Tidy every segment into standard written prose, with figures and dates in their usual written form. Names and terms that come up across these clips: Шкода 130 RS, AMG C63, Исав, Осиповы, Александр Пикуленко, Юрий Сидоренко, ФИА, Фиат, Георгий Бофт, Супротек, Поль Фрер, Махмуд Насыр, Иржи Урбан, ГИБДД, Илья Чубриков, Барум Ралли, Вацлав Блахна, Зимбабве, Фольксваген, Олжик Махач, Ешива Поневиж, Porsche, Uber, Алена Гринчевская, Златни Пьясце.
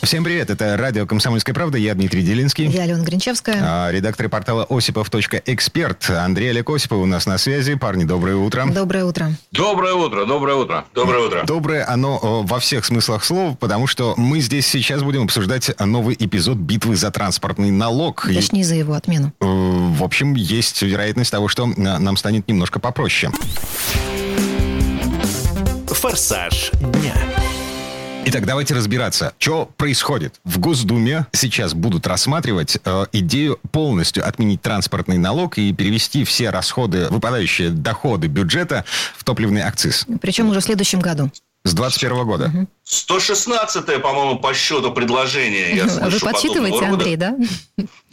Всем привет, это радио «Комсомольская правда», я Дмитрий Делинский. Я Алена Гринчевская. Редактор портала Osipov.EXPERT Андрей, Олег Осипов у нас на связи. Парни, доброе утро. Доброе утро. Доброе утро, доброе утро, доброе утро. Доброе оно во всех смыслах слова, потому что мы здесь сейчас будем обсуждать новый эпизод битвы за транспортный налог. Точнее, за его отмену. В общем, есть вероятность того, что нам станет немножко попроще. Форсаж дня. Итак, давайте разбираться, что происходит. В Госдуме сейчас будут рассматривать идею полностью отменить транспортный налог и перевести все расходы, выпадающие доходы бюджета, в топливный акциз. Причем уже в следующем году. С 2021 года. 116-е, по-моему, по счету предложение. Я слышу. Вы подсчитываете, Андрей, да?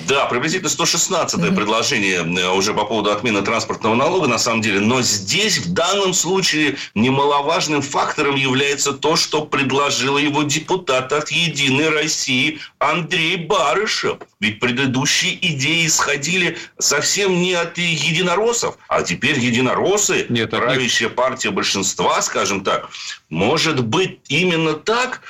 Да, приблизительно 116-е предложение уже по поводу отмены транспортного налога, на самом деле. Но здесь, в данном случае, немаловажным фактором является то, что предложил его депутат от «Единой России» Андрей Барышев. Ведь предыдущие идеи исходили совсем не от единороссов, а теперь единороссы, правящая партия большинства, скажем так, может быть, именно так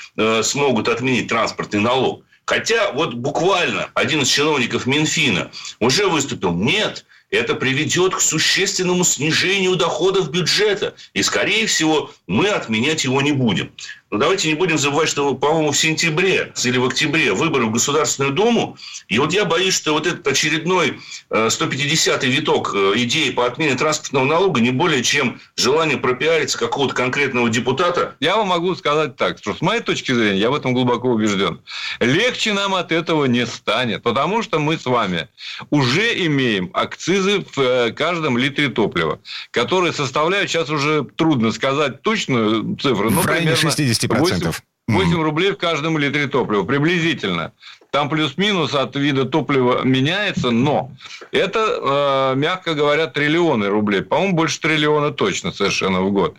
смогут отменить транспортный налог. Хотя вот буквально один из чиновников Минфина уже выступил. Нет, это приведет к существенному снижению доходов бюджета. И, скорее всего, мы отменять его не будем. Но давайте не будем забывать, что, по-моему, в сентябре или в октябре выборы в Государственную Думу. И вот я боюсь, что вот этот очередной 150-й виток идеи по отмене транспортного налога не более чем желание пропиариться какого-то конкретного депутата. Я вам могу сказать так, что с моей точки зрения, я в этом глубоко убежден, легче нам от этого не станет, потому что мы с вами уже имеем акцизы в каждом литре топлива, которые составляют, сейчас уже трудно сказать точную цифру, но в районе 60%. 8 рублей в каждом литре топлива, приблизительно. Там плюс-минус от вида топлива меняется, но это, мягко говоря, триллионы рублей. По-моему, больше триллиона точно совершенно в год.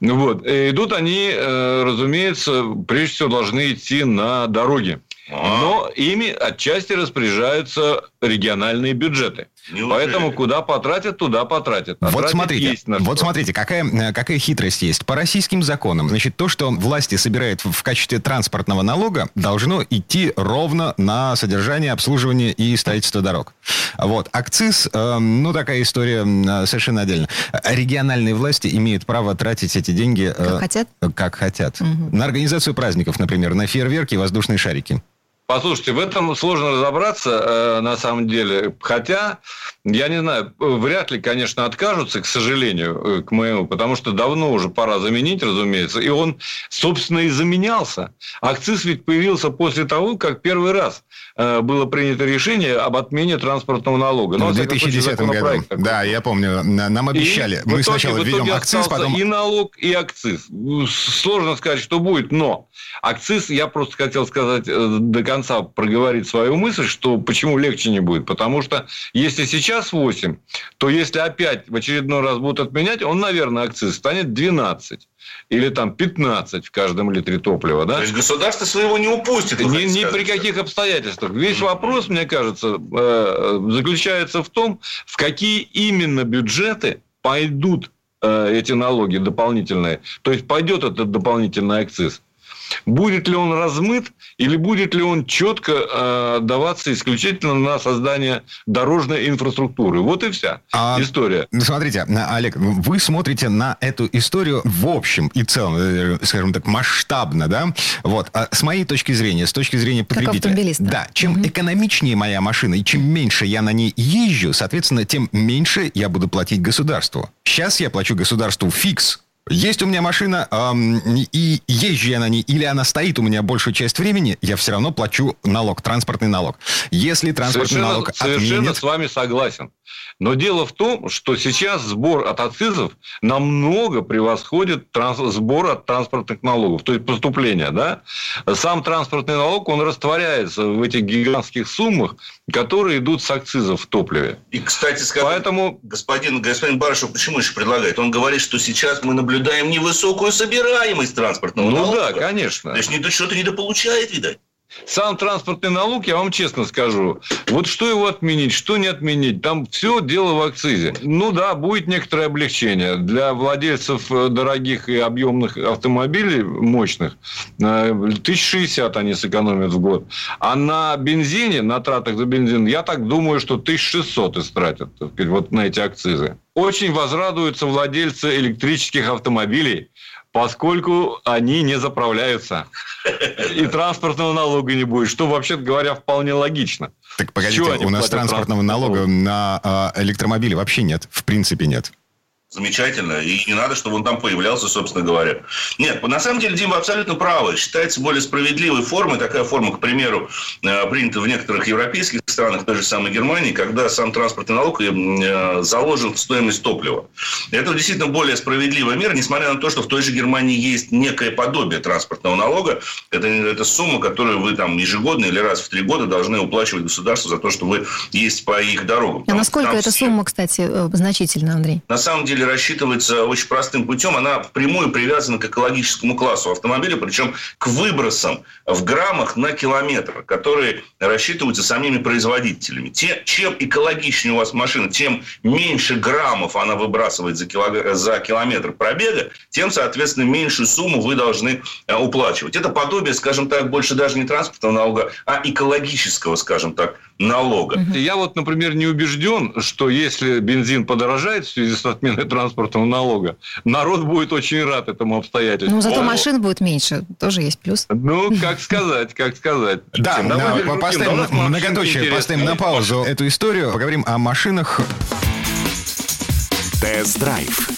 Вот. И идут они, разумеется, прежде всего должны идти на дороги. Но ими отчасти распоряжаются региональные бюджеты. Поэтому куда потратят, туда потратят. Вот смотрите, какая хитрость есть. По российским законам, значит, то, что власти собирают в качестве транспортного налога, должно идти ровно на содержание, обслуживание и строительство дорог. Вот. Акциз, такая история совершенно отдельно. Региональные власти имеют право тратить эти деньги... Как хотят. Угу. На организацию праздников, например, на фейерверки и воздушные шарики. Послушайте, в этом сложно разобраться, на самом деле. Хотя, я не знаю, вряд ли, конечно, откажутся, к сожалению, к моему, потому что давно уже пора заменить, разумеется. И он, собственно, и заменялся. Акциз ведь появился после того, как первый раз было принято решение об отмене транспортного налога. В 2010 году. Да, я помню. Нам обещали. Мы сначала введем акциз, потом... И налог, и акциз. Сложно сказать, что будет, но акциз, я просто хотел сказать до конца, проговорить свою мысль, что почему легче не будет. Потому что если сейчас 8, то если опять в очередной раз будут отменять, он, наверное, акциз станет 12. Или там 15 в каждом литре топлива. Да? То есть государство своего не упустит. Ни при каких обстоятельствах. Весь вопрос, мне кажется, заключается в том, в какие именно бюджеты пойдут эти налоги дополнительные. То есть пойдет этот дополнительный акциз. Будет ли он размыт или будет ли он четко даваться исключительно на создание дорожной инфраструктуры? Вот и вся история. Смотрите, Олег, вы смотрите на эту историю в общем и целом, скажем так, масштабно, да? Вот. А с моей точки зрения, с точки зрения потребителя, да, чем экономичнее моя машина и чем меньше я на ней езжу, соответственно, тем меньше я буду платить государству. Сейчас я плачу государству фикс. Есть у меня машина, и езжу я на ней, или она стоит у меня большую часть времени, я все равно плачу налог, транспортный налог. Если транспортный налог отменят... Совершенно с вами согласен. Но дело в том, что сейчас сбор от акцизов намного превосходит сбор от транспортных налогов, то есть поступления. Да? Сам транспортный налог, он растворяется в этих гигантских суммах, которые идут с акцизов в топливе. И, кстати, скажу, поэтому... господин Барышев почему еще предлагает? Он говорит, что сейчас мы наблюдаем невысокую собираемость транспортного налога. Ну да, конечно. То есть что-то недополучает, видать. Сам транспортный налог, я вам честно скажу, вот что его отменить, что не отменить, там все дело в акцизе. Ну да, будет некоторое облегчение. Для владельцев дорогих и объемных автомобилей, мощных, 1060 они сэкономят в год. А на бензине, на тратах за бензин, я так думаю, что 1600 истратят, так сказать, вот на эти акцизы. Очень возрадуются владельцы электрических автомобилей, поскольку они не заправляются. И транспортного налога не будет. Что, вообще-то говоря, вполне логично. Так погодите, у нас транспортного налога на электромобили вообще нет. В принципе, нет. Замечательно. И не надо, чтобы он там появлялся, собственно говоря. Нет, на самом деле, Дима абсолютно прав. Считается более справедливой формой. Такая форма, к примеру, принята в некоторых европейских странах, в той же самой Германии, когда сам транспортный налог заложен в стоимость топлива. Это действительно более справедливая мера, несмотря на то, что в той же Германии есть некое подобие транспортного налога. Это сумма, которую вы там ежегодно или раз в 3 года должны уплачивать государству за то, что вы ездите по их дорогам. А насколько эта сумма, кстати, значительна, Андрей? На самом деле рассчитывается очень простым путем. Она впрямую привязана к экологическому классу автомобиля, причем к выбросам в граммах на километр, которые рассчитываются самими производителями. Чем экологичнее у вас машина, тем меньше граммов она выбрасывает за километр пробега, тем, соответственно, меньшую сумму вы должны уплачивать. Это подобие, скажем так, больше даже не транспортного налога, а экологического, скажем так, налога. Я вот, например, не убежден, что если бензин подорожает в связи с отменой транспортного налога, народ будет очень рад этому обстоятельству. Ну, зато машин будет меньше. Тоже есть плюс. Ну, как сказать. Да, поставим многоточие, поставим на паузу эту историю. Поговорим о машинах. Тест-драйв.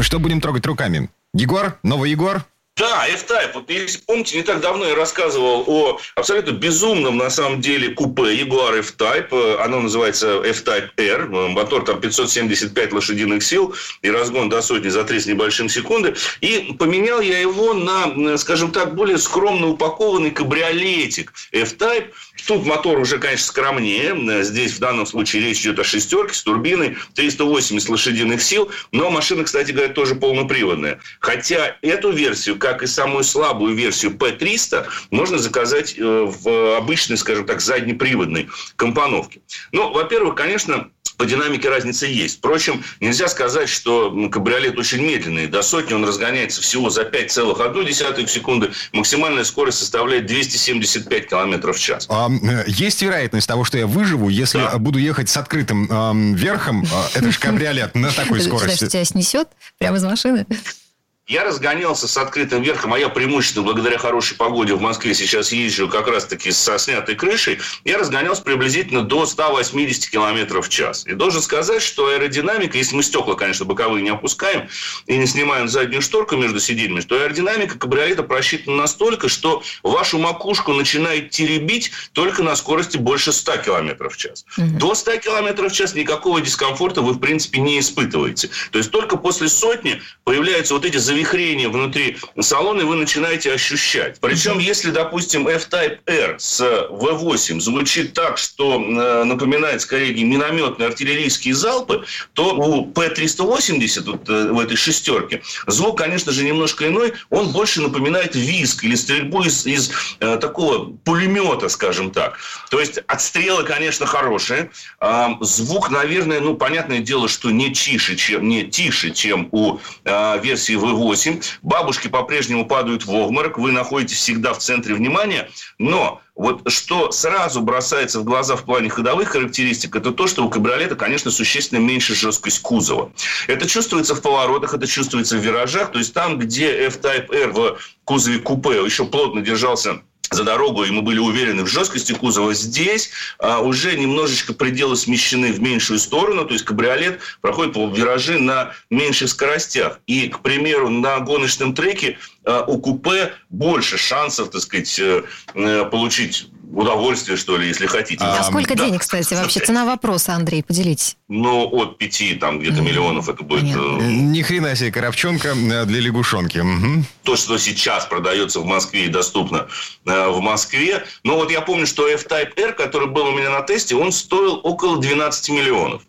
Что будем трогать руками? Ягуар? Новый Ягуар? Да, F-Type. Вот если помните, не так давно я рассказывал о абсолютно безумном, на самом деле, купе Jaguar F-Type. Оно называется F-Type R. Мотор там 575 лошадиных сил и разгон до 100 за 3 с небольшим секунды. И поменял я его на, скажем так, более скромно упакованный кабриолетик F-Type. Тут мотор уже, конечно, скромнее. Здесь в данном случае речь идет о шестерке с турбиной, 380 лошадиных сил. Но машина, кстати говоря, тоже полноприводная. Хотя эту версию, как и самую слабую версию P300, можно заказать в обычной, скажем так, заднеприводной компоновке. Ну, во-первых, конечно, по динамике разница есть. Впрочем, нельзя сказать, что кабриолет очень медленный. До 100 он разгоняется всего за 5,1 секунды. Максимальная скорость составляет 275 км в час. Есть вероятность того, что я выживу, если буду ехать с открытым верхом. Это же кабриолет на такой скорости. Тебя снесет прямо из машины? Я разгонялся с открытым верхом, а я преимущественно благодаря хорошей погоде в Москве сейчас езжу как раз-таки со снятой крышей, я разгонялся приблизительно до 180 км в час. И должен сказать, что аэродинамика, если мы стекла, конечно, боковые не опускаем и не снимаем заднюю шторку между сиденьями, то аэродинамика кабриолета просчитана настолько, что вашу макушку начинает теребить только на скорости больше 100 км в час. До 100 км в час никакого дискомфорта вы, в принципе, не испытываете. То есть только после 100 появляются вот эти завихрение внутри салона, и вы начинаете ощущать. Причем, если, допустим, F-Type R с V8 звучит так, что напоминает скорее минометные артиллерийские залпы, то у P380 вот, в этой шестерке звук, конечно же, немножко иной. Он больше напоминает визг или стрельбу из такого пулемета, скажем так. То есть отстрелы, конечно, хорошие. Звук, наверное, ну, понятное дело, что не тише, чем у версии V8. Бабушки по-прежнему падают в обморок. Вы находитесь всегда в центре внимания. Но вот что сразу бросается в глаза в плане ходовых характеристик, это то, что у кабриолета, конечно, существенно меньше жесткость кузова. Это чувствуется в поворотах, это чувствуется в виражах. То есть там, где F-Type R в кузове купе еще плотно держался за дорогу, и мы были уверены в жесткости кузова, здесь уже немножечко пределы смещены в меньшую сторону, то есть кабриолет проходит по виражи на меньших скоростях. И, к примеру, на гоночном треке у купе больше шансов, так сказать, получить удовольствие, что ли, если хотите. А сколько денег, кстати, вообще? Цена вопроса, Андрей, поделитесь. Ну, от 5 там где-то миллионов это будет. Ни хрена себе коробчонка для лягушонки. Угу. То, что сейчас продается в Москве и доступно в Москве. Но вот я помню, что F-Type R, который был у меня на тесте, он стоил около 12 миллионов.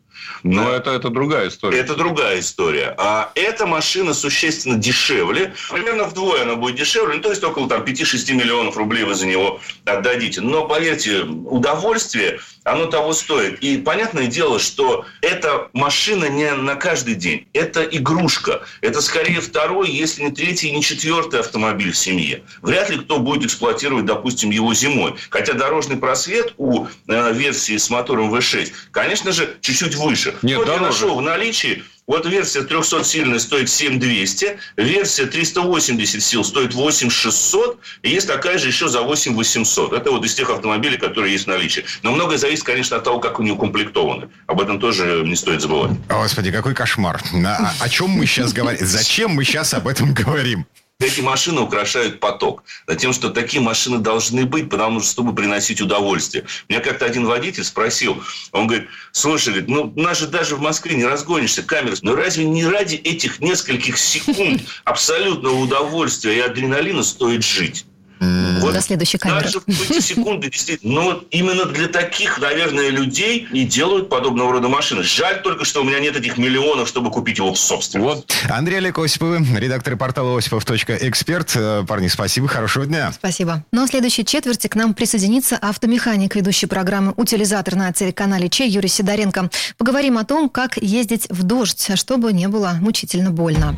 Но это другая история. Это другая история. А эта машина существенно дешевле. Примерно вдвое она будет дешевле. Ну, то есть около там, 5-6 миллионов рублей вы за него отдадите. Но, поверьте, удовольствие, оно того стоит. И понятное дело, что эта машина не на каждый день. Это игрушка. Это скорее второй, если не третий, не четвертый автомобиль в семье. Вряд ли кто будет эксплуатировать, допустим, его зимой. Хотя дорожный просвет у версии с мотором V6, конечно же, чуть-чуть выше. Нет, вот я нашел в наличии, вот версия 300-сильная стоит 7200, версия 380 сил стоит 8600, и есть такая же еще за 8800. Это вот из тех автомобилей, которые есть в наличии. Но многое зависит, конечно, от того, как они укомплектованы. Об этом тоже не стоит забывать. О, Господи, какой кошмар. О чем мы сейчас говорим? Зачем мы сейчас об этом говорим? Эти машины украшают поток. Затем, что такие машины должны быть, потому что, чтобы приносить удовольствие. Меня как-то один водитель спросил, он говорит, слушай, говорит, ну, нас же даже в Москве не разгонишься, камеры. Но разве не ради этих нескольких секунд абсолютного удовольствия и адреналина стоит жить? Вот до следующей камеры. Даже в эти секунды, действительно. Но вот именно для таких, наверное, людей и делают подобного рода машины. Жаль только, что у меня нет этих миллионов, чтобы купить его в собственность. Вот. Андрей, Олег Осиповы, редакторы портала Osipov.EXPERT. Парни, спасибо, хорошего дня. Спасибо. Но в следующей четверти к нам присоединится автомеханик, ведущий программы «Утилизатор» на телеканале Че Юрий Сидоренко. Поговорим о том, как ездить в дождь, чтобы не было мучительно больно.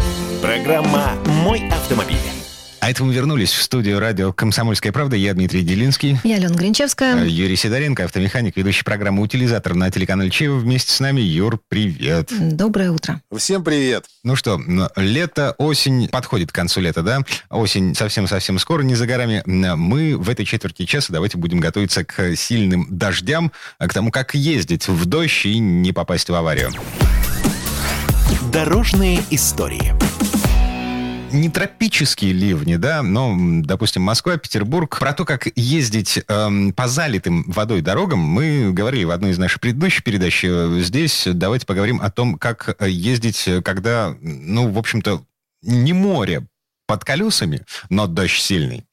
Программа «Мой автомобиль». А это мы вернулись в студию радио «Комсомольская правда». Я Дмитрий Делинский. Я Алена Гринчевская. Юрий Сидоренко, автомеханик, ведущий программы «Утилизатор» на телеканале Че. Вместе с нами. Юр, привет. Доброе утро. Всем привет. Ну что, лето, осень, подходит к концу лета, да? Осень совсем-совсем скоро, не за горами. Мы в этой четверти часа давайте будем готовиться к сильным дождям, к тому, как ездить в дождь и не попасть в аварию. Дорожные истории. Не тропические ливни, да, но, допустим, Москва, Петербург. Про то, как ездить по залитым водой дорогам, мы говорили в одной из наших предыдущих передач. Здесь давайте поговорим о том, как ездить, когда, ну, в общем-то, не море под колесами, но дождь сильный.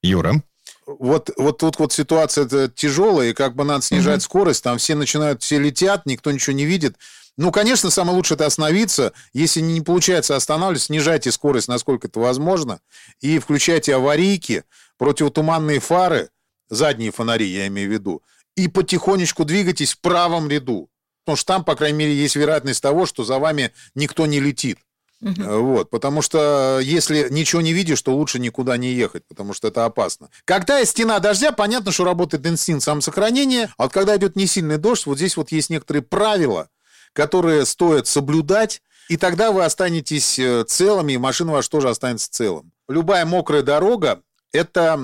Юра? Вот тут вот ситуация тяжелая, и как бы надо снижать скорость, там все летят, никто ничего не видит. Ну, конечно, самое лучшее – это остановиться. Если не получается останавливаться, снижайте скорость, насколько это возможно, и включайте аварийки, противотуманные фары, задние фонари, я имею в виду, и потихонечку двигайтесь в правом ряду. Потому что там, по крайней мере, есть вероятность того, что за вами никто не летит. Вот, потому что если ничего не видишь, то лучше никуда не ехать, потому что это опасно. Когда есть стена дождя, понятно, что работает инстинкт самосохранения, а вот когда идет несильный дождь, вот здесь вот есть некоторые правила, которые стоит соблюдать, и тогда вы останетесь целыми, и машина ваша тоже останется целым. Любая мокрая дорога – это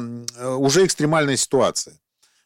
уже экстремальная ситуация,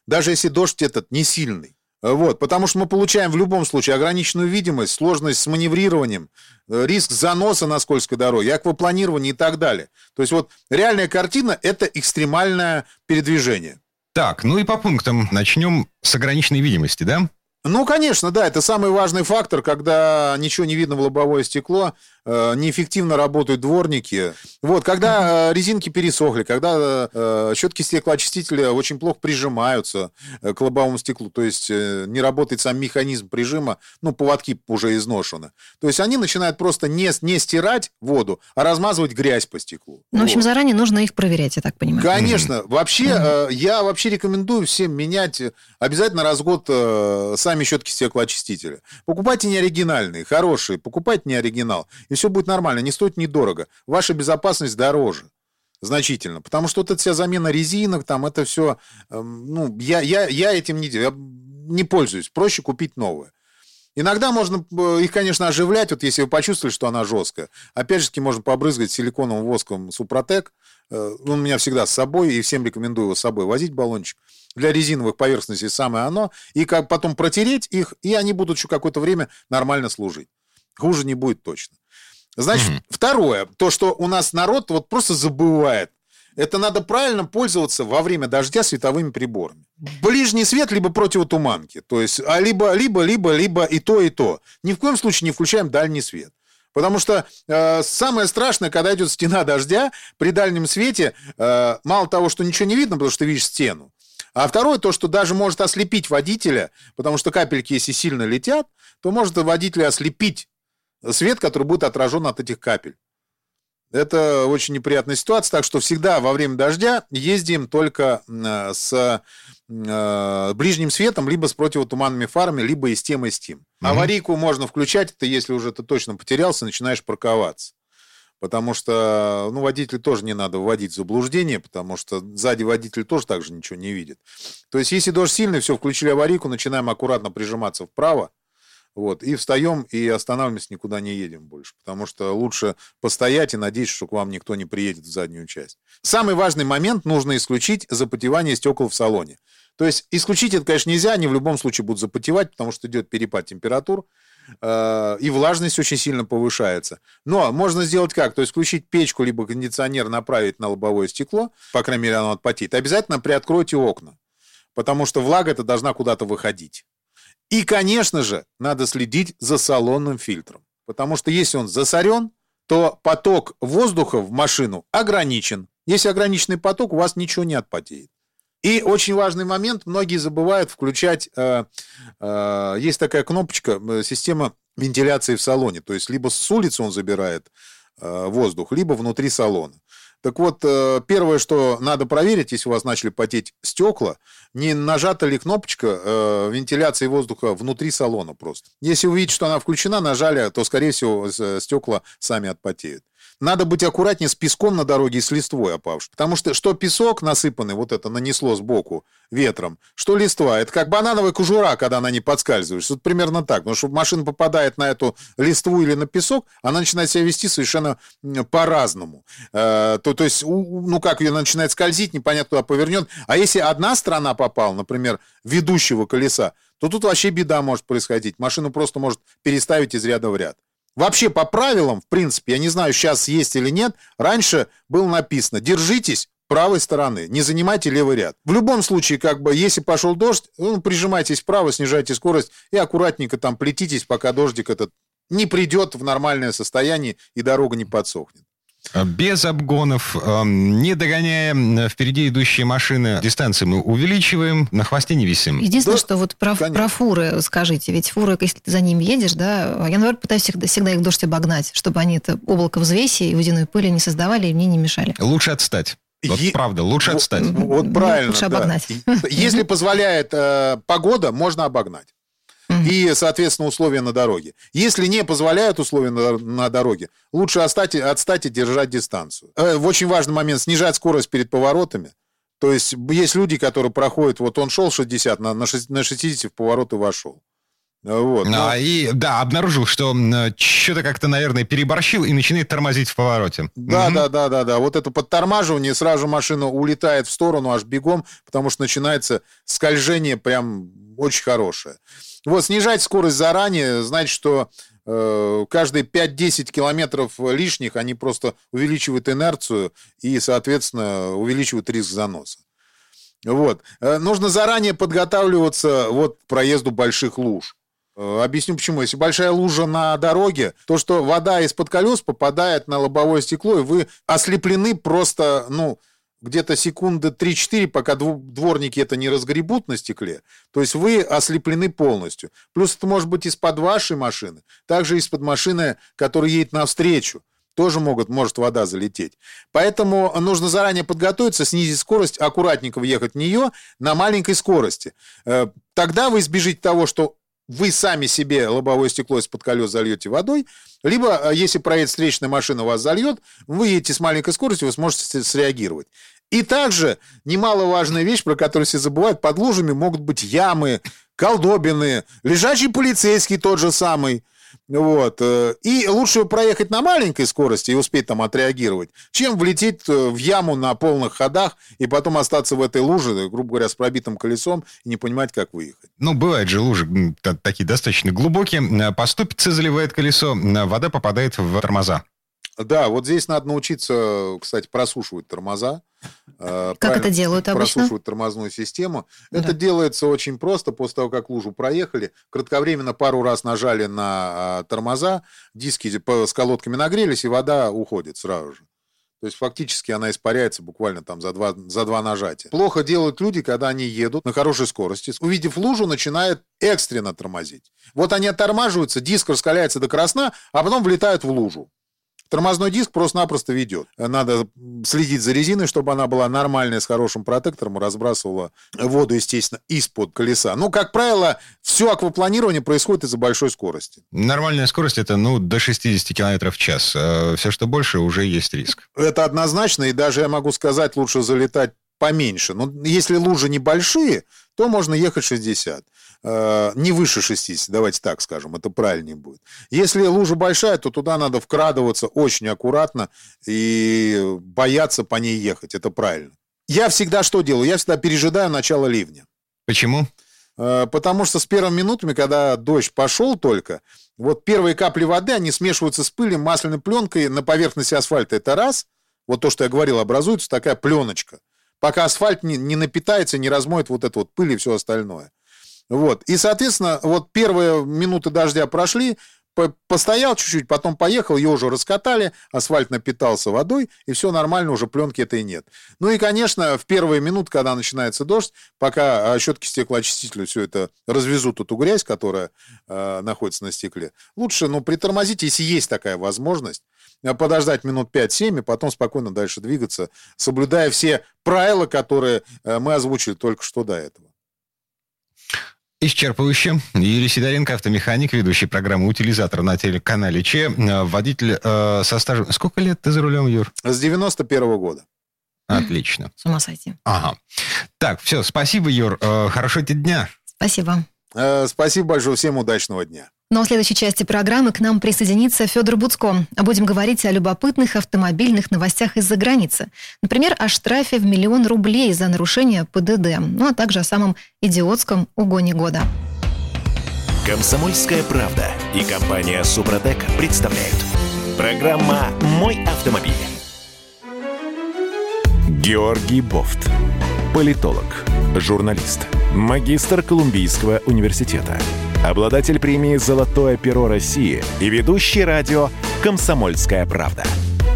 даже если дождь этот не сильный. Вот, потому что мы получаем в любом случае ограниченную видимость, сложность с маневрированием, риск заноса на скользкой дороге, аквапланирование и так далее. То есть вот реальная картина – это экстремальное передвижение. Так, ну и по пунктам начнем с ограниченной видимости, да? Ну, конечно, да, это самый важный фактор, когда ничего не видно в лобовое стекло, неэффективно работают дворники. Вот, когда резинки пересохли, когда щетки стеклоочистителя очень плохо прижимаются к лобовому стеклу, то есть не работает сам механизм прижима, ну, поводки уже изношены. То есть они начинают просто не стирать воду, а размазывать грязь по стеклу. Ну, в общем, заранее нужно их проверять, я так понимаю. Конечно. Я вообще рекомендую всем менять обязательно раз в год сами щетки стеклоочистителя. Покупайте неоригинальные, хорошие, покупайте неоригинал, и все будет нормально, не стоит недорого. Ваша безопасность дороже. значительно. Потому что вот эта вся замена резинок, там это все... Ну, я этим не делаю, я не пользуюсь. Проще купить новые. Иногда можно их, конечно, оживлять, вот если вы почувствовали, что она жесткая. Опять же, можно побрызгать силиконовым воском Супротек. Он у меня всегда с собой, и всем рекомендую его с собой возить, баллончик. Для резиновых поверхностей самое оно. И как потом протереть их, и они будут еще какое-то время нормально служить. Хуже не будет точно. Значит, второе, то, что у нас народ вот просто забывает. Это надо правильно пользоваться во время дождя световыми приборами. Ближний свет, либо противотуманки. То есть, либо и то, и то. Ни в коем случае не включаем дальний свет. Потому что самое страшное, когда идет стена дождя, при дальнем свете мало того, что ничего не видно, потому что ты видишь стену. А второе, то, что даже может ослепить водителя, потому что капельки, если сильно летят, то может водителя ослепить свет, который будет отражен от этих капель. Это очень неприятная ситуация, так что всегда во время дождя ездим только с ближним светом, либо с противотуманными фарами, либо и с тем, и с тем. Аварийку можно включать, это если уже ты точно потерялся, начинаешь парковаться. Потому что водителя тоже не надо вводить в заблуждение, потому что сзади водитель тоже так же ничего не видит. То есть, если дождь сильный, все, включили аварийку, начинаем аккуратно прижиматься вправо. Вот, и встаем, и останавливаемся, никуда не едем больше. Потому что лучше постоять и надеяться, что к вам никто не приедет в заднюю часть. Самый важный момент — нужно исключить запотевание стекол в салоне. То есть исключить это, конечно, нельзя, они в любом случае будут запотевать, потому что идет перепад температур, и влажность очень сильно повышается. Но можно сделать как? То есть включить печку, либо кондиционер направить на лобовое стекло, по крайней мере, оно отпотеет. Обязательно приоткройте окна, потому что влага эта должна куда-то выходить. И, конечно же, надо следить за салонным фильтром. Потому что если он засорен, то поток воздуха в машину ограничен. Если ограниченный поток, у вас ничего не отпотеет. И очень важный момент. Многие забывают включать... есть такая кнопочка, система вентиляции в салоне. То есть либо с улицы он забирает воздух, либо внутри салона. Так вот, первое, что надо проверить, если у вас начали потеть стекла, не нажата ли кнопочка вентиляции воздуха внутри салона просто. Если вы видите, что она включена, нажали, то, скорее всего, стекла сами отпотеют. Надо быть аккуратнее с песком на дороге и с листвой опавшей. Потому что что песок насыпанный, вот это нанесло сбоку ветром, что листва. Это как банановая кожура, когда на ней подскальзываешься. Вот примерно так. Потому что машина попадает на эту листву или на песок, она начинает себя вести совершенно по-разному. То есть, как ее начинает скользить, непонятно куда повернет. А если одна сторона попала, например, ведущего колеса, то тут вообще беда может происходить. Машину просто может переставить из ряда в ряд. Вообще, по правилам, в принципе, я не знаю, сейчас есть или нет, раньше было написано: держитесь правой стороны, не занимайте левый ряд. В любом случае, если пошел дождь, прижимайтесь вправо, снижайте скорость и аккуратненько там плетитесь, пока дождик этот не придет в нормальное состояние и дорога не подсохнет. Без обгонов, не догоняя впереди идущие машины, дистанции мы увеличиваем, на хвосте не висим. Единственное, да, что вот про фуры скажите. Ведь фуры, если ты за ними едешь, да, я, наверное, пытаюсь всегда их в дождь обогнать, чтобы они это облако взвеси и водяной пыли не создавали и мне не мешали. Лучше отстать. Вот правда, лучше отстать. Вот правильно, лучше обогнать. Если позволяет погода, можно обогнать. И, соответственно, условия на дороге. Если не позволяют условия на дороге, лучше отстать и держать дистанцию. Очень важный момент — снижать скорость перед поворотами. То есть есть люди, которые проходят, вот он шел 60, на 60 в поворот и вошел. Вот, обнаружил, что что-то как-то, наверное, переборщил и начинает тормозить в повороте. Да. Вот это подтормаживание, сразу машина улетает в сторону аж бегом, потому что начинается скольжение прям очень хорошее. Вот, снижать скорость заранее, значит, что каждые 5-10 километров лишних они просто увеличивают инерцию и, соответственно, увеличивают риск заноса. Вот. Нужно заранее подготавливаться к проезду больших луж. Объясню почему. Если большая лужа на дороге, то что вода из-под колес попадает на лобовое стекло, и вы ослеплены просто, где-то секунды 3-4, пока дворники это не разгребут на стекле. То есть вы ослеплены полностью. Плюс это может быть из-под вашей машины, также из-под машины, которая едет навстречу. Тоже может вода залететь. Поэтому нужно заранее подготовиться, снизить скорость, аккуратненько въехать в нее на маленькой скорости. Тогда вы избежите того, что вы сами себе лобовое стекло из-под колес зальете водой, либо, если проедет встречная машина, вас зальет, вы едете с маленькой скоростью, вы сможете среагировать. И также немаловажная вещь, про которую все забывают, под лужами могут быть ямы, колдобины, лежачий полицейский тот же самый. Вот. И лучше проехать на маленькой скорости и успеть там отреагировать, чем влететь в яму на полных ходах и потом остаться в этой луже, грубо говоря, с пробитым колесом и не понимать, как выехать. Ну, бывают же лужи такие достаточно глубокие. Поступица заливает колесо, вода попадает в тормоза. Да, вот здесь надо научиться, кстати, просушивать тормоза. Как это делают обычно? Просушивать тормозную систему. Да. Это делается очень просто. После того, как лужу проехали, кратковременно пару раз нажали на тормоза, диски с колодками нагрелись, и вода уходит сразу же. То есть фактически она испаряется буквально там за два нажатия. Плохо делают люди, когда они едут на хорошей скорости. Увидев лужу, начинают экстренно тормозить. Вот они оттормаживаются, диск раскаляется до красна, а потом влетают в лужу. Тормозной диск просто-напросто ведет. Надо следить за резиной, чтобы она была нормальная, с хорошим протектором, и разбрасывала воду, естественно, из-под колеса. Ну, как правило, все аквапланирование происходит из-за большой скорости. Нормальная скорость – это, до 60 км в час. Все, что больше, уже есть риск. Это однозначно, и даже, я могу сказать, лучше залетать поменьше. Но если лужи небольшие, то можно ехать 60. Не выше 60, давайте так скажем, это правильнее будет. Если лужа большая, то туда надо вкрадываться очень аккуратно и бояться по ней ехать, это правильно. Я всегда что делаю? Я всегда пережидаю начало ливня. Почему? Потому что с первыми минутами, когда дождь пошел только, вот первые капли воды, они смешиваются с пылью, масляной пленкой на поверхности асфальта, это раз, вот то, что я говорил, образуется такая пленочка, пока асфальт не напитается, не размоет вот эту вот пыль и все остальное. Вот. И, соответственно, вот первые минуты дождя прошли, постоял чуть-чуть, потом поехал, ее уже раскатали, асфальт напитался водой, и все нормально, уже пленки этой нет. Ну и, конечно, в первые минуты, когда начинается дождь, пока щетки стеклоочистителя все это развезут, эту грязь, которая находится на стекле, лучше, притормозить, если есть такая возможность, подождать минут 5-7 и потом спокойно дальше двигаться, соблюдая все правила, которые мы озвучили только что до этого. Исчерпывающе. Юрий Сидоренко, автомеханик, ведущий программы «Утилизатор» на телеканале Че, водитель со стажем... Сколько лет ты за рулем, Юр? С 91-го года. Отлично. С ума сойти. Ага. Так, все, спасибо, Юр. Хорошего тебе дня. Спасибо. Спасибо большое. Всем удачного дня. Но в следующей части программы к нам присоединится Федор Буцко. Будем говорить о любопытных автомобильных новостях из-за границы. Например, о штрафе в 1 000 000 рублей за нарушение ПДД. А также о самом идиотском угоне года. «Комсомольская правда» и компания «Супротек» представляют. Программа «Мой автомобиль». Георгий Бофт. Политолог, журналист, магистр Колумбийского университета. Обладатель премии «Золотое перо России» и ведущий радио «Комсомольская правда».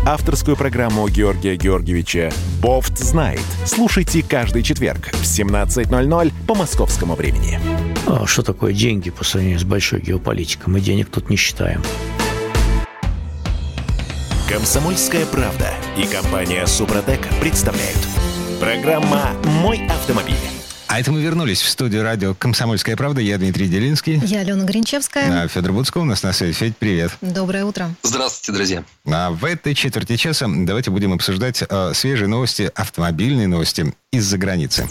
Авторскую программу Георгия Георгиевича «Бофт знает». Слушайте каждый четверг в 17:00 по московскому времени. А что такое деньги по сравнению с большой геополитикой? Мы денег тут не считаем. «Комсомольская правда» и компания «Супротек» представляют. Программа «Мой автомобиль». А это мы вернулись в студию радио «Комсомольская правда». Я Дмитрий Делинский. Я Алена Гринчевская. Федор Буцко у нас на связи. Федь, привет. Доброе утро. Здравствуйте, друзья. В этой четверти часа давайте будем обсуждать свежие новости, автомобильные новости из-за границы.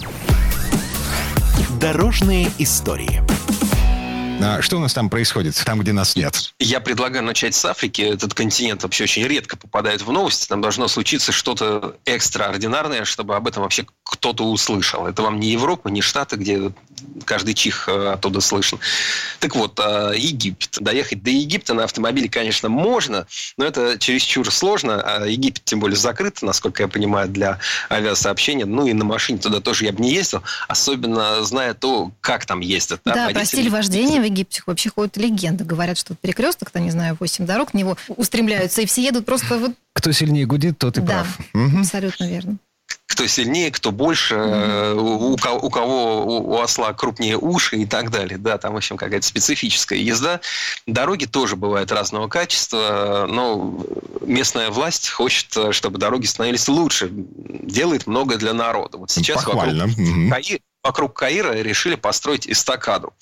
Дорожные истории. Что у нас там происходит, там, где нас нет? Я предлагаю начать с Африки. Этот континент вообще очень редко попадает в новости. Там должно случиться что-то экстраординарное, чтобы об этом вообще кто-то услышал. Это вам не Европа, не Штаты, где каждый чих оттуда слышен. Так вот, Египет. Доехать до Египта на автомобиле, конечно, можно, но это чересчур сложно. А Египет, тем более, закрыт, насколько я понимаю, для авиасообщения. И на машине туда тоже я бы не ездил, особенно зная то, как там ездят. Да, про стиль вождения в Египте вообще ходят легенды. Говорят, что перекресток, 8 дорог, к него устремляются, и все едут просто... Кто сильнее гудит, тот и прав. Угу. Абсолютно верно. Кто сильнее, кто больше, у кого у осла крупнее уши и так далее. Да, там, в общем, какая-то специфическая езда. Дороги тоже бывают разного качества, но местная власть хочет, чтобы дороги становились лучше. Делает много для народа. Вот сейчас похвально. Вокруг Каира вокруг Каира решили построить эстакаду.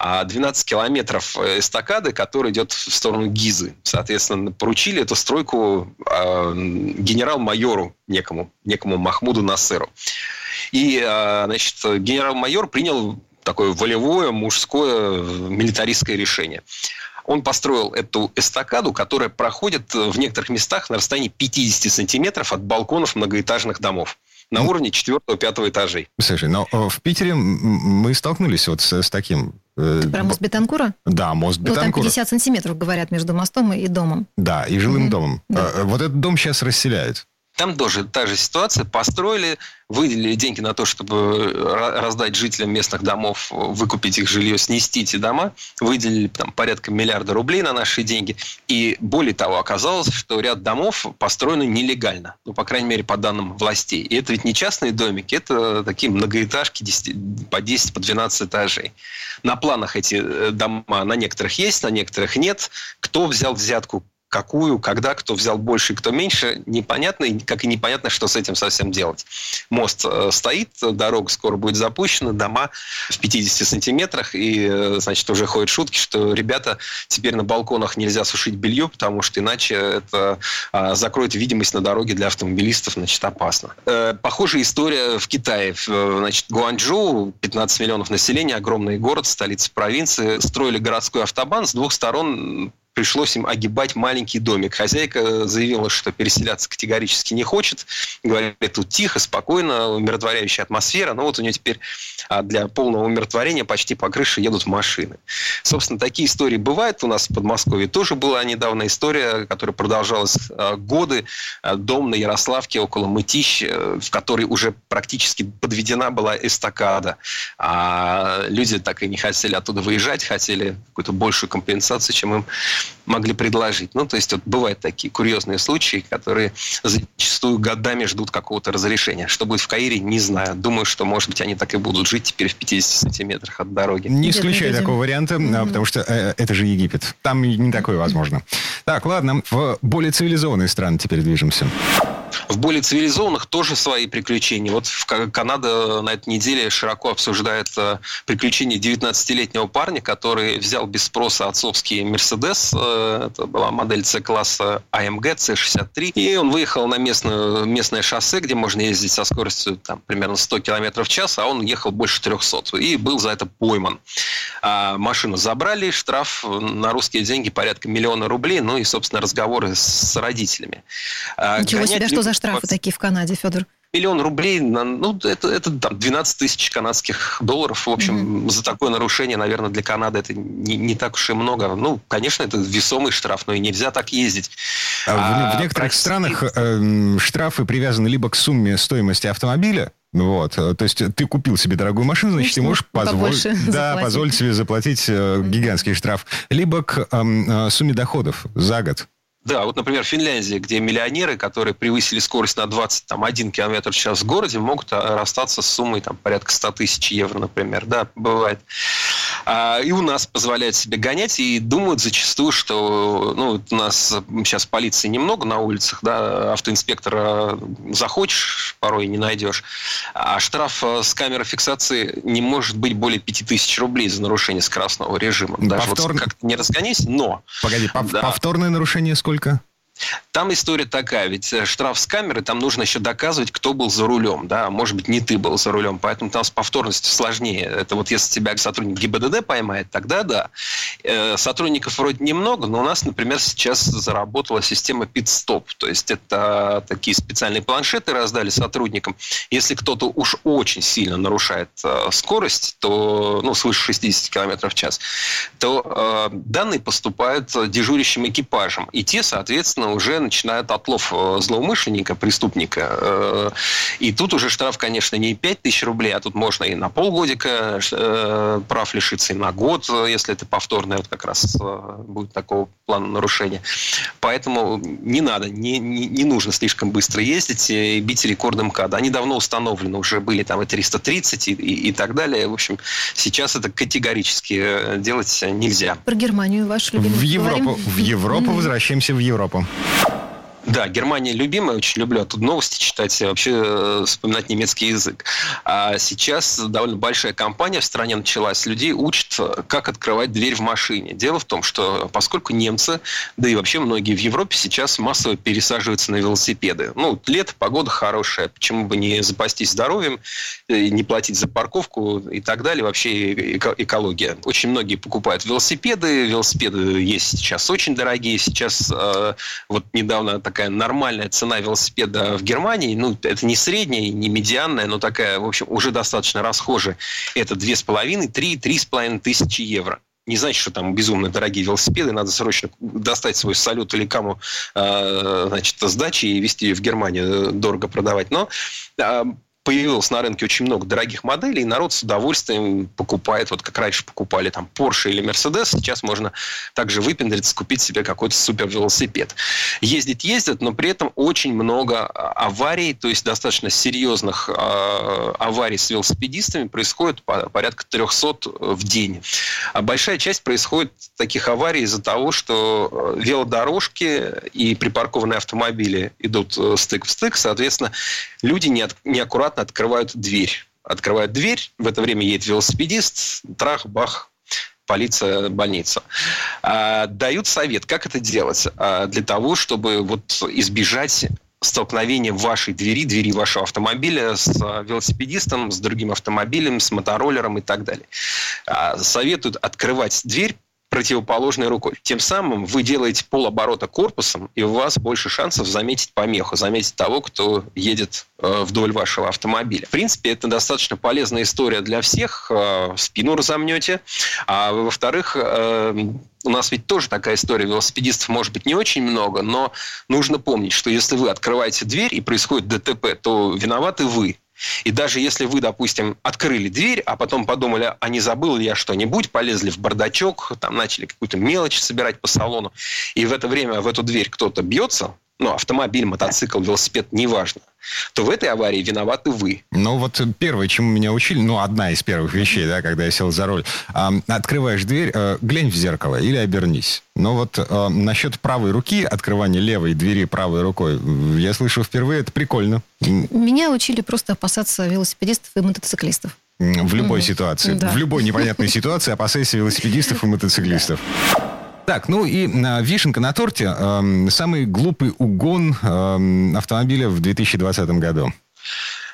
12 километров эстакады, которая идет в сторону Гизы. Соответственно, поручили эту стройку генерал-майору некому Махмуду Насыру. И, значит, генерал-майор принял такое волевое, мужское, милитаристское решение. Он построил эту эстакаду, которая проходит в некоторых местах на расстоянии 50 сантиметров от балконов многоэтажных домов. На уровне 4-5 этажей. Слушай, но в Питере мы столкнулись вот с таким... Про мост Бетанкура? Да, мост Бетанкура. Ну, там 50 сантиметров, говорят, между мостом и домом. Да, и жилым домом. Да. Вот этот дом сейчас расселяют. Там тоже та же ситуация. Построили, выделили деньги на то, чтобы раздать жителям местных домов, выкупить их жилье, снести эти дома. Выделили там порядка $1 миллиард на наши деньги. И более того, оказалось, что ряд домов построено нелегально. Ну, по крайней мере, по данным властей. И это ведь не частные домики, это такие многоэтажки 10, по 10, по 12 этажей. На планах эти дома на некоторых есть, на некоторых нет. Кто взял взятку? Какую, когда, кто взял больше и кто меньше, непонятно, как и непонятно, что с этим совсем делать. Мост стоит, дорога скоро будет запущена, дома в 50 сантиметрах, и, значит, уже ходят шутки, что, ребята, теперь на балконах нельзя сушить белье, потому что иначе это закроет видимость на дороге для автомобилистов, значит, опасно. Похожая история в Китае. Значит, Гуанчжоу, 15 миллионов населения, огромный город, столица провинции, строили городской автобан с двух сторон. Пришлось им огибать маленький домик. Хозяйка заявила, что переселяться категорически не хочет. Говорит, тут тихо, спокойно, умиротворяющая атмосфера. Но вот у нее теперь для полного умиротворения почти по крыше едут машины. Собственно, такие истории бывают. У нас в Подмосковье тоже была недавно история, которая продолжалась годы. Дом на Ярославке около Мытищ, в который уже практически подведена была эстакада. А люди так и не хотели оттуда выезжать, хотели какую-то большую компенсацию, чем им могли предложить. Ну, то есть, вот бывают такие курьезные случаи, которые зачастую годами ждут какого-то разрешения. Что будет в Каире, не знаю. Думаю, что, может быть, они так и будут жить теперь в 50 сантиметрах от дороги. Не исключаю такого варианта, потому что это же Египет. Там не такое возможно. Так, ладно, в более цивилизованные страны теперь движемся. В более цивилизованных тоже свои приключения. Вот Канада на этой неделе широко обсуждает приключения 19-летнего парня, который взял без спроса отцовский «Мерседес». Это была модель С-класса AMG C63. И он выехал на местное шоссе, где можно ездить со скоростью там, примерно 100 км в час, а он ехал больше 300. И был за это пойман. А машину забрали, штраф на русские деньги порядка $1 миллион. Ну и, собственно, разговоры с родителями. Ничего себе, что за штрафы такие в Канаде, Федор? $1 миллион, ну, это там, 12 тысяч канадских долларов. В общем, за такое нарушение, наверное, для Канады это не так уж и много. Ну, конечно, это весомый штраф, но и нельзя так ездить. В некоторых странах штрафы привязаны либо к сумме стоимости автомобиля, вот, то есть ты купил себе дорогую машину, значит, ты можешь позволить себе заплатить гигантский штраф, либо к сумме доходов за год. Да, вот, например, Финляндия, где миллионеры, которые превысили скорость на 21 км в час в городе, могут расстаться с суммой там, порядка 100 тысяч евро, например. Да, бывает. И у нас позволяют себе гонять и думают зачастую, что ну, у нас сейчас полиции немного на улицах, да, автоинспектора захочешь, порой не найдешь. А штраф с камеры фиксации не может быть более 5000 рублей за нарушение скоростного режима. Даже вот как-то не разгонись, но... Погоди, повторное нарушение сколько? Там история такая, ведь штраф с камеры, там нужно еще доказывать, кто был за рулем, да, может быть, не ты был за рулем, поэтому там с повторностью сложнее. Это вот если тебя сотрудник ГИБДД поймает, тогда да. Сотрудников вроде немного, но у нас, например, сейчас заработала система пит-стоп, то есть это такие специальные планшеты раздали сотрудникам. Если кто-то уж очень сильно нарушает скорость, то, ну, свыше 60 км в час, то данные поступают дежурящим экипажам, и те, соответственно, уже начинают отлов злоумышленника, преступника. И тут уже штраф, конечно, не 5000 рублей, а тут можно и на полгодика прав лишиться, и на год, если это повторное, вот как раз будет такого плана нарушения. Поэтому не надо, не нужно слишком быстро ездить и бить рекорды МКАДа. Они давно установлены, уже были там и 330 и так далее. В общем, сейчас это категорически делать нельзя. Про Германию, ваш любимый. В Европу возвращаемся в Европу. Да, Германия любимая, очень люблю. А тут новости читать, вообще вспоминать немецкий язык. А сейчас довольно большая компания в стране началась. Людей учат, как открывать дверь в машине. Дело в том, что поскольку немцы, да и вообще многие в Европе сейчас массово пересаживаются на велосипеды. Ну, лето, погода хорошая. Почему бы не запастись здоровьем, не платить за парковку и так далее. Вообще экология. Очень многие покупают велосипеды. Велосипеды есть сейчас очень дорогие. Сейчас вот недавно такая нормальная цена велосипеда в Германии, ну, это не средняя, не медианная, но такая, в общем, уже достаточно расхожая. Это 2,5-3,5 тысячи евро. Не значит, что там безумно дорогие велосипеды, надо срочно достать свой салют или каму, значит, сдачи и везти ее в Германию, дорого продавать. Но появилось на рынке очень много дорогих моделей, и народ с удовольствием покупает, вот как раньше покупали там Porsche или Mercedes, сейчас можно также выпендриться, купить себе какой-то супервелосипед. Ездят, но при этом очень много аварий, то есть достаточно серьезных аварий с велосипедистами происходит порядка 300 в день. А большая часть происходит таких аварий из-за того, что велодорожки и припаркованные автомобили идут стык в стык, соответственно, люди неаккуратно открывают дверь, в это время едет велосипедист, трах-бах, полиция, больница. Дают совет, как это делать, для того, чтобы вот избежать столкновения вашей двери вашего автомобиля с велосипедистом, с другим автомобилем, с мотороллером и так далее. Советуют открывать дверь противоположной рукой. Тем самым вы делаете полоборота корпусом, и у вас больше шансов заметить помеху, заметить того, кто едет вдоль вашего автомобиля. В принципе, это достаточно полезная история для всех. Спину разомнете. А во-вторых, у нас ведь тоже такая история. Велосипедистов может быть не очень много, но нужно помнить, что если вы открываете дверь и происходит ДТП, то виноваты вы. И даже если вы, допустим, открыли дверь, а потом подумали, а не забыл ли я что-нибудь, полезли в бардачок, там начали какую-то мелочь собирать по салону, и в это время в эту дверь кто-то бьется, ну, автомобиль, мотоцикл, велосипед, неважно, то в этой аварии виноваты вы. Ну, вот первое, чему меня учили, одна из первых вещей, да, когда я сел за руль, открываешь дверь, глянь в зеркало или обернись. Но вот насчет правой руки, открывания левой двери правой рукой, я слышу впервые, это прикольно. Меня учили просто опасаться велосипедистов и мотоциклистов. В любой ситуации. Да. В любой непонятной ситуации опасайся велосипедистов и мотоциклистов. Так, и вишенка на торте. Самый глупый угон автомобиля в 2020 году.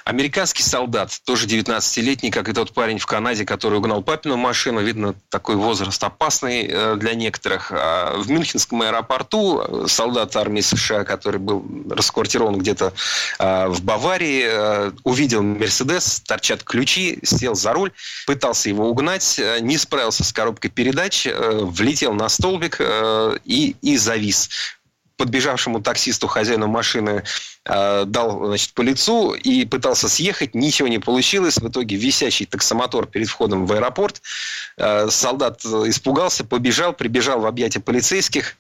Американский солдат, тоже 19-летний, как и тот парень в Канаде, который угнал папину машину. Видно, такой возраст опасный для некоторых. В Мюнхенском аэропорту солдат армии США, который был расквартирован где-то в Баварии, увидел Мерседес, торчат ключи, сел за руль, пытался его угнать, не справился с коробкой передач, влетел на столбик и завис. Подбежавшему таксисту, хозяину машины, дал, по лицу и пытался съехать. Ничего не получилось. В итоге висящий таксомотор перед входом в аэропорт. Солдат испугался, побежал, прибежал в объятия полицейских.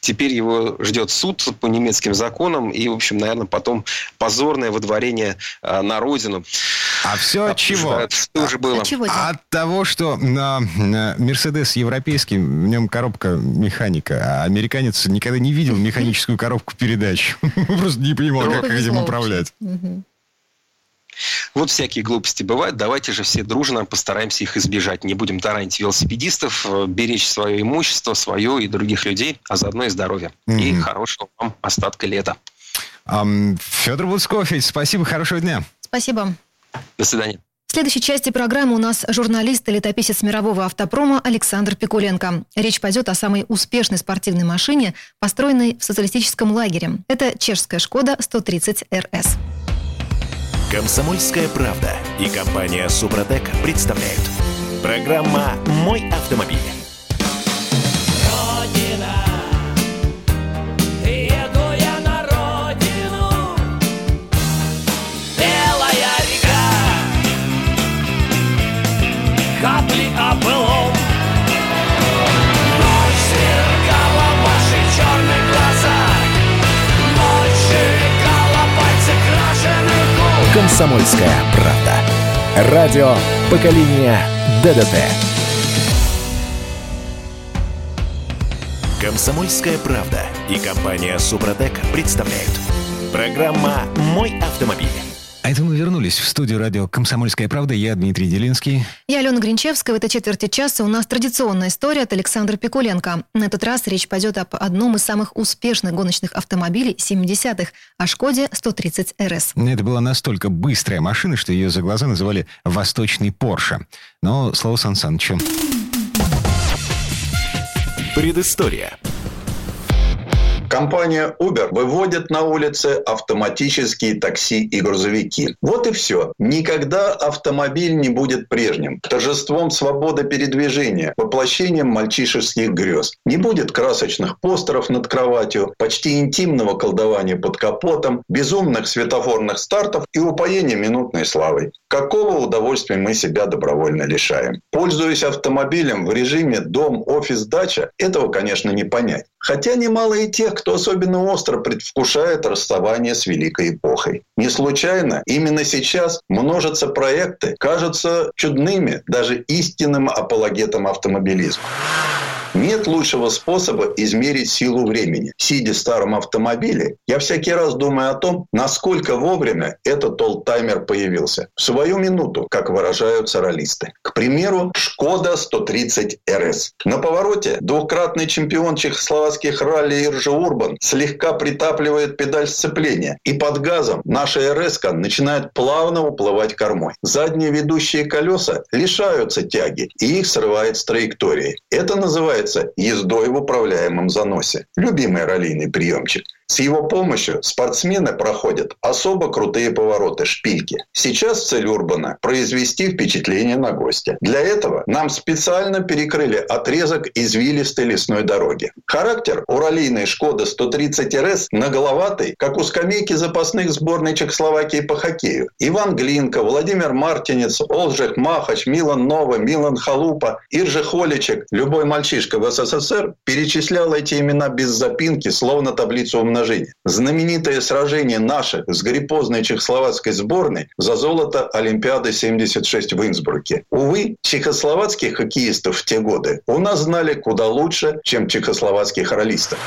Теперь его ждет суд по немецким законам. И, в общем, наверное, потом позорное водворение на родину. А все от чего? Что же было? От того, что Мерседес европейский, в нем коробка механика. А американец никогда не видел механическую коробку передач. Просто не понимал, как этим управлять. Вот всякие глупости бывают. Давайте же все дружно постараемся их избежать. Не будем таранить велосипедистов, беречь свое имущество, свое и других людей, а заодно и здоровье. И хорошего вам остатка лета. Федор Буцко, спасибо, хорошего дня. Спасибо. До свидания. В следующей части программы у нас журналист и летописец мирового автопрома Александр Пикуленко. Речь пойдет о самой успешной спортивной машине, построенной в социалистическом лагере. Это чешская «Шкода 130 RS». «Комсомольская правда» и компания «Супротек» представляют. Программа «Мой автомобиль». «Комсомольская правда». Радио поколения ДДТ. «Комсомольская правда» и компания «Супротек» представляют. Программа «Мой автомобиль». А это мы вернулись в студию радио «Комсомольская правда». Я Дмитрий Делинский. Я Алена Гринчевская. В этой четверти часа у нас традиционная история от Александра Пикуленко. На этот раз речь пойдет об одном из самых успешных гоночных автомобилей 70-х, о «Шкоде 130 RS». Это была настолько быстрая машина, что ее за глаза называли «Восточный Порше». Но слово Сан Санычу. Предыстория. Компания Uber выводит на улицы автоматические такси и грузовики. Вот и все. Никогда автомобиль не будет прежним. Торжеством свободы передвижения, воплощением мальчишеских грез. Не будет красочных постеров над кроватью, почти интимного колдования под капотом, безумных светофорных стартов и упоения минутной славой. Какого удовольствия мы себя добровольно лишаем? Пользуясь автомобилем в режиме дом, офис, дача, этого, конечно, не понять. Хотя немало и тех, кто особенно остро предвкушает расставание с великой эпохой. Не случайно именно сейчас множатся проекты, кажутся чудными, даже истинным апологетом автомобилизма. Нет лучшего способа измерить силу времени. Сидя в старом автомобиле, я всякий раз думаю о том, насколько вовремя этот олдтаймер появился. В свою минуту, как выражаются раллисты. К примеру, Skoda 130 RS. На повороте двукратный чемпион чехословацких ралли Иржи Урбан слегка притапливает педаль сцепления. И под газом наша РС-ка начинает плавно уплывать кормой. Задние ведущие колеса лишаются тяги, и их срывает с траектории. Это называется ездой в управляемом заносе. Любимый раллийный приемчик. С его помощью спортсмены проходят особо крутые повороты, шпильки. Сейчас цель Урбана – произвести впечатление на гостя. Для этого нам специально перекрыли отрезок извилистой лесной дороги. Характер у раллийной «Шкоды 130 РС» наголоватый, как у скамейки запасных сборной Чехословакии по хоккею. Иван Глинка, Владимир Мартинец, Олжик Махач, Милан Нова, Милан Халупа, Иржи Холичек. Любой мальчишка в СССР перечислял эти имена без запинки, словно таблицу умножения. Знаменитое сражение наших с гриппозной чехословацкой сборной за золото Олимпиады 76 в Инсбруке. Увы, чехословацких хоккеистов в те годы у нас знали куда лучше, чем чехословацких раллистов.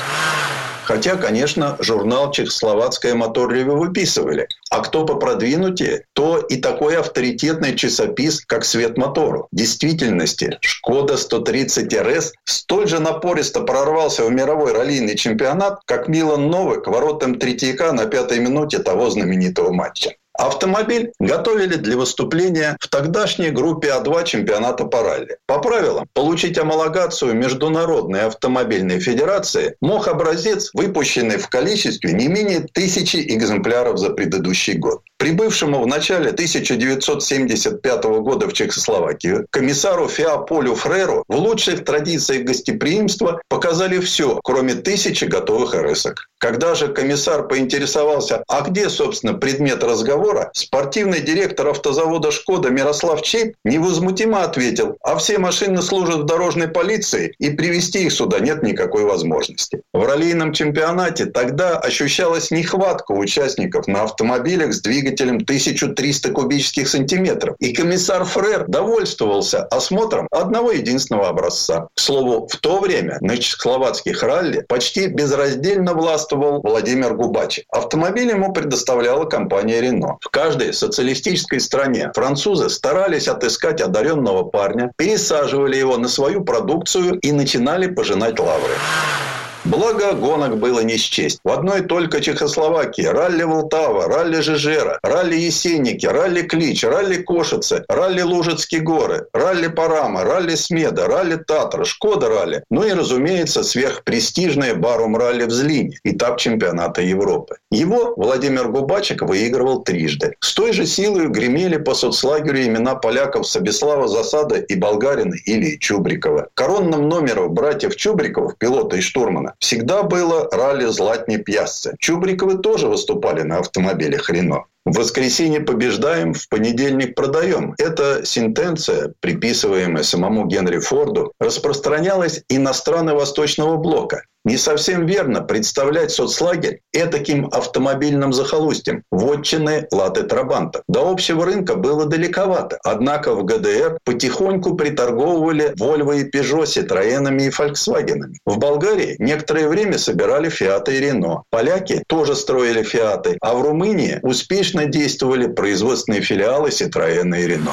Хотя, конечно, журнал «Чехословацкая моторревю» выписывали. А кто попродвинутее, то и такой авторитетный часопис, как «Свет мотору». В действительности, «Шкода 130 РС» столь же напористо прорвался в мировой раллийный чемпионат, как Милан Новы к воротам Третьяка на пятой минуте того знаменитого матча. Автомобиль готовили для выступления в тогдашней группе А2 чемпионата по ралли. По правилам, получить амалогацию Международной автомобильной федерации мог образец, выпущенный в количестве не менее 1000 экземпляров за предыдущий год. Прибывшему в начале 1975 года в Чехословакию комиссару ФИА Полю Фреру в лучших традициях гостеприимства показали все, кроме 1000 готовых РС-ок. Когда же комиссар поинтересовался, а где, собственно, предмет разговора, спортивный директор автозавода «Шкода» Мирослав Чип невозмутимо ответил, а все машины служат в дорожной полиции, и привезти их сюда нет никакой возможности. В раллийном чемпионате тогда ощущалась нехватка участников на автомобилях с двигателем 1300 кубических сантиметров, и комиссар Фрер довольствовался осмотром одного единственного образца. К слову, в то время на чехословацких ралли почти безраздельно властвовал Владимир Губачек. Автомобиль ему предоставляла компания «Рено». В каждой социалистической стране французы старались отыскать одаренного парня, пересаживали его на свою продукцию и начинали пожинать лавры. Благо, гонок было не счесть. В одной только Чехословакии ралли Волтава, ралли Жижера, ралли Есенники, ралли Клич, ралли Кошице, ралли Лужицкие горы, ралли Парама, ралли Смеда, ралли Татра, Шкода ралли. Ну и, разумеется, сверхпрестижное Барум Ралли в Злине, этап чемпионата Европы. Его Владимир Губачек выигрывал трижды. С той же силой гремели по соцлагерю имена поляков Сабеслава Засада и болгарина Ильи Чубрикова. Коронным номером братьев Чубриковых, пилота и штурмана, всегда было ралли Златни Пьясце. Чубриковы тоже выступали на автомобилях «Рено». В воскресенье побеждаем, в понедельник продаем. Эта сентенция, приписываемая самому Генри Форду, распространялась и на страны Восточного блока. Не совсем верно представлять соцлагерь этаким автомобильным захолустьем, вотчиной латы Трабанта. До общего рынка было далековато, однако в ГДР потихоньку приторговывали Volvo и Peugeot, Citroёнами и Volkswagen'ами. В Болгарии некоторое время собирали Фиаты и Рено. Поляки тоже строили Фиаты, а в Румынии успешно действовали производственные филиалы Citroёна и Рено.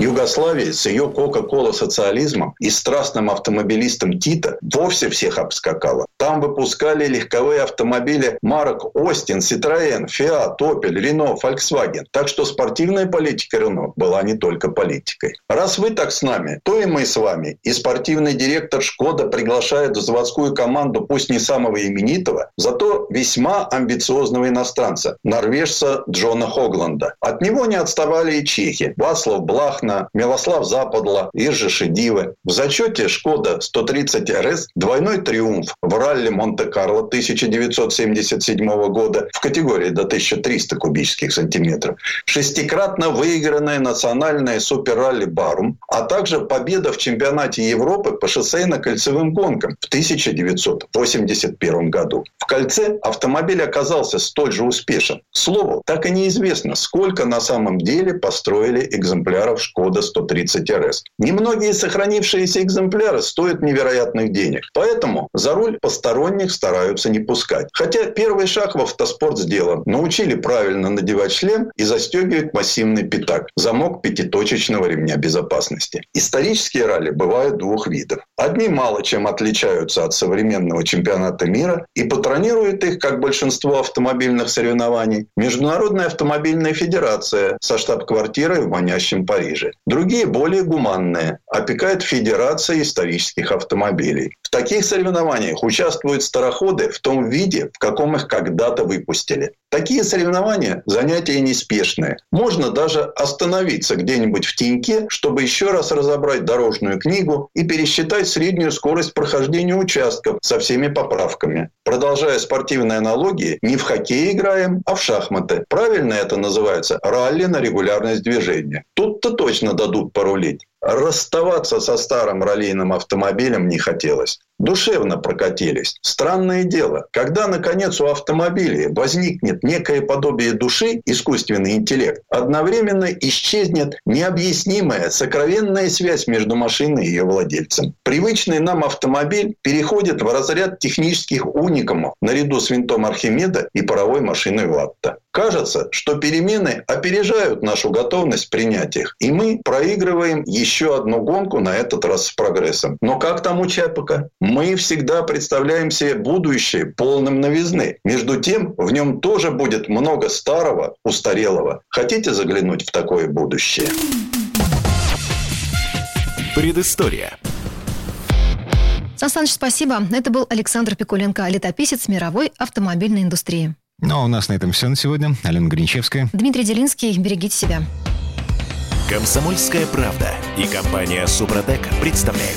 Югославии с ее кока-кола социализмом и страстным автомобилистом Тита вовсе всех обскакала. Там выпускали легковые автомобили марок Остин, Ситроен, Фиат, Опель, Рено, Фольксваген. Так что спортивная политика Рено была не только политикой. Раз вы так с нами, то и мы с вами. И спортивный директор Шкода приглашает в заводскую команду пусть не самого именитого, зато весьма амбициозного иностранца, норвежца Джона Хогланда. От него не отставали и чехи. Вацлав Блахна, Милослав Западла, Иржи Шедивы. В зачете Skoda 130 RS двойной триумф в ралли Монте-Карло 1977 года в категории до 1300 кубических сантиметров, шестикратно выигранное национальное суперралли Барум, а также победа в чемпионате Европы по шоссейно-кольцевым гонкам в 1981 году. В кольце автомобиль оказался столь же успешен. К слову, так и неизвестно, сколько на самом деле построили экземпляров Шкода 130 RS. Немногие сохранившиеся экземпляры стоят невероятных денег. Поэтому за руль посторонних стараются не пускать. Хотя первый шаг в автоспорт сделан. Научили правильно надевать шлем и застегивать массивный пятак. Замок пятиточечного ремня безопасности. Исторические ралли бывают двух видов. Одни мало чем отличаются от современного чемпионата мира и патронирует их, как большинство автомобильных соревнований, Международная автомобильная федерация со штаб-квартирой в манящем Париже. Другие более гуманные, опекает Федерация исторических автомобилей. В таких соревнованиях участвуют староходы в том виде, в каком их когда-то выпустили. Такие соревнования – занятия неспешные. Можно даже остановиться где-нибудь в теньке, чтобы еще раз разобрать дорожную книгу и пересчитать среднюю скорость прохождения участков со всеми поправками. Продолжая спортивные аналогии, не в хоккей играем, а в шахматы. Правильно это называется ралли на регулярность движения. Тут-то точно дадут порулить. Расставаться со старым раллийным автомобилем не хотелось. Душевно прокатились. Странное дело, когда, наконец, у автомобиля возникнет некое подобие души, искусственный интеллект, одновременно исчезнет необъяснимая, сокровенная связь между машиной и ее владельцем. Привычный нам автомобиль переходит в разряд технических уникумов наряду с винтом Архимеда и паровой машиной Ватта. Кажется, что перемены опережают нашу готовность принять их, и мы проигрываем еще одну гонку, на этот раз с прогрессом. Но как там у Чапака? Мы всегда представляем себе будущее полным новизны. Между тем, в нем тоже будет много старого, устарелого. Хотите заглянуть в такое будущее? Предыстория. Сан Саныч, спасибо. Это был Александр Пикуленко, летописец мировой автомобильной индустрии. Ну, а у нас на этом все на сегодня. Алена Гринчевская. Дмитрий Делинский. Берегите себя. «Комсомольская правда» и компания «Супротек» представляют.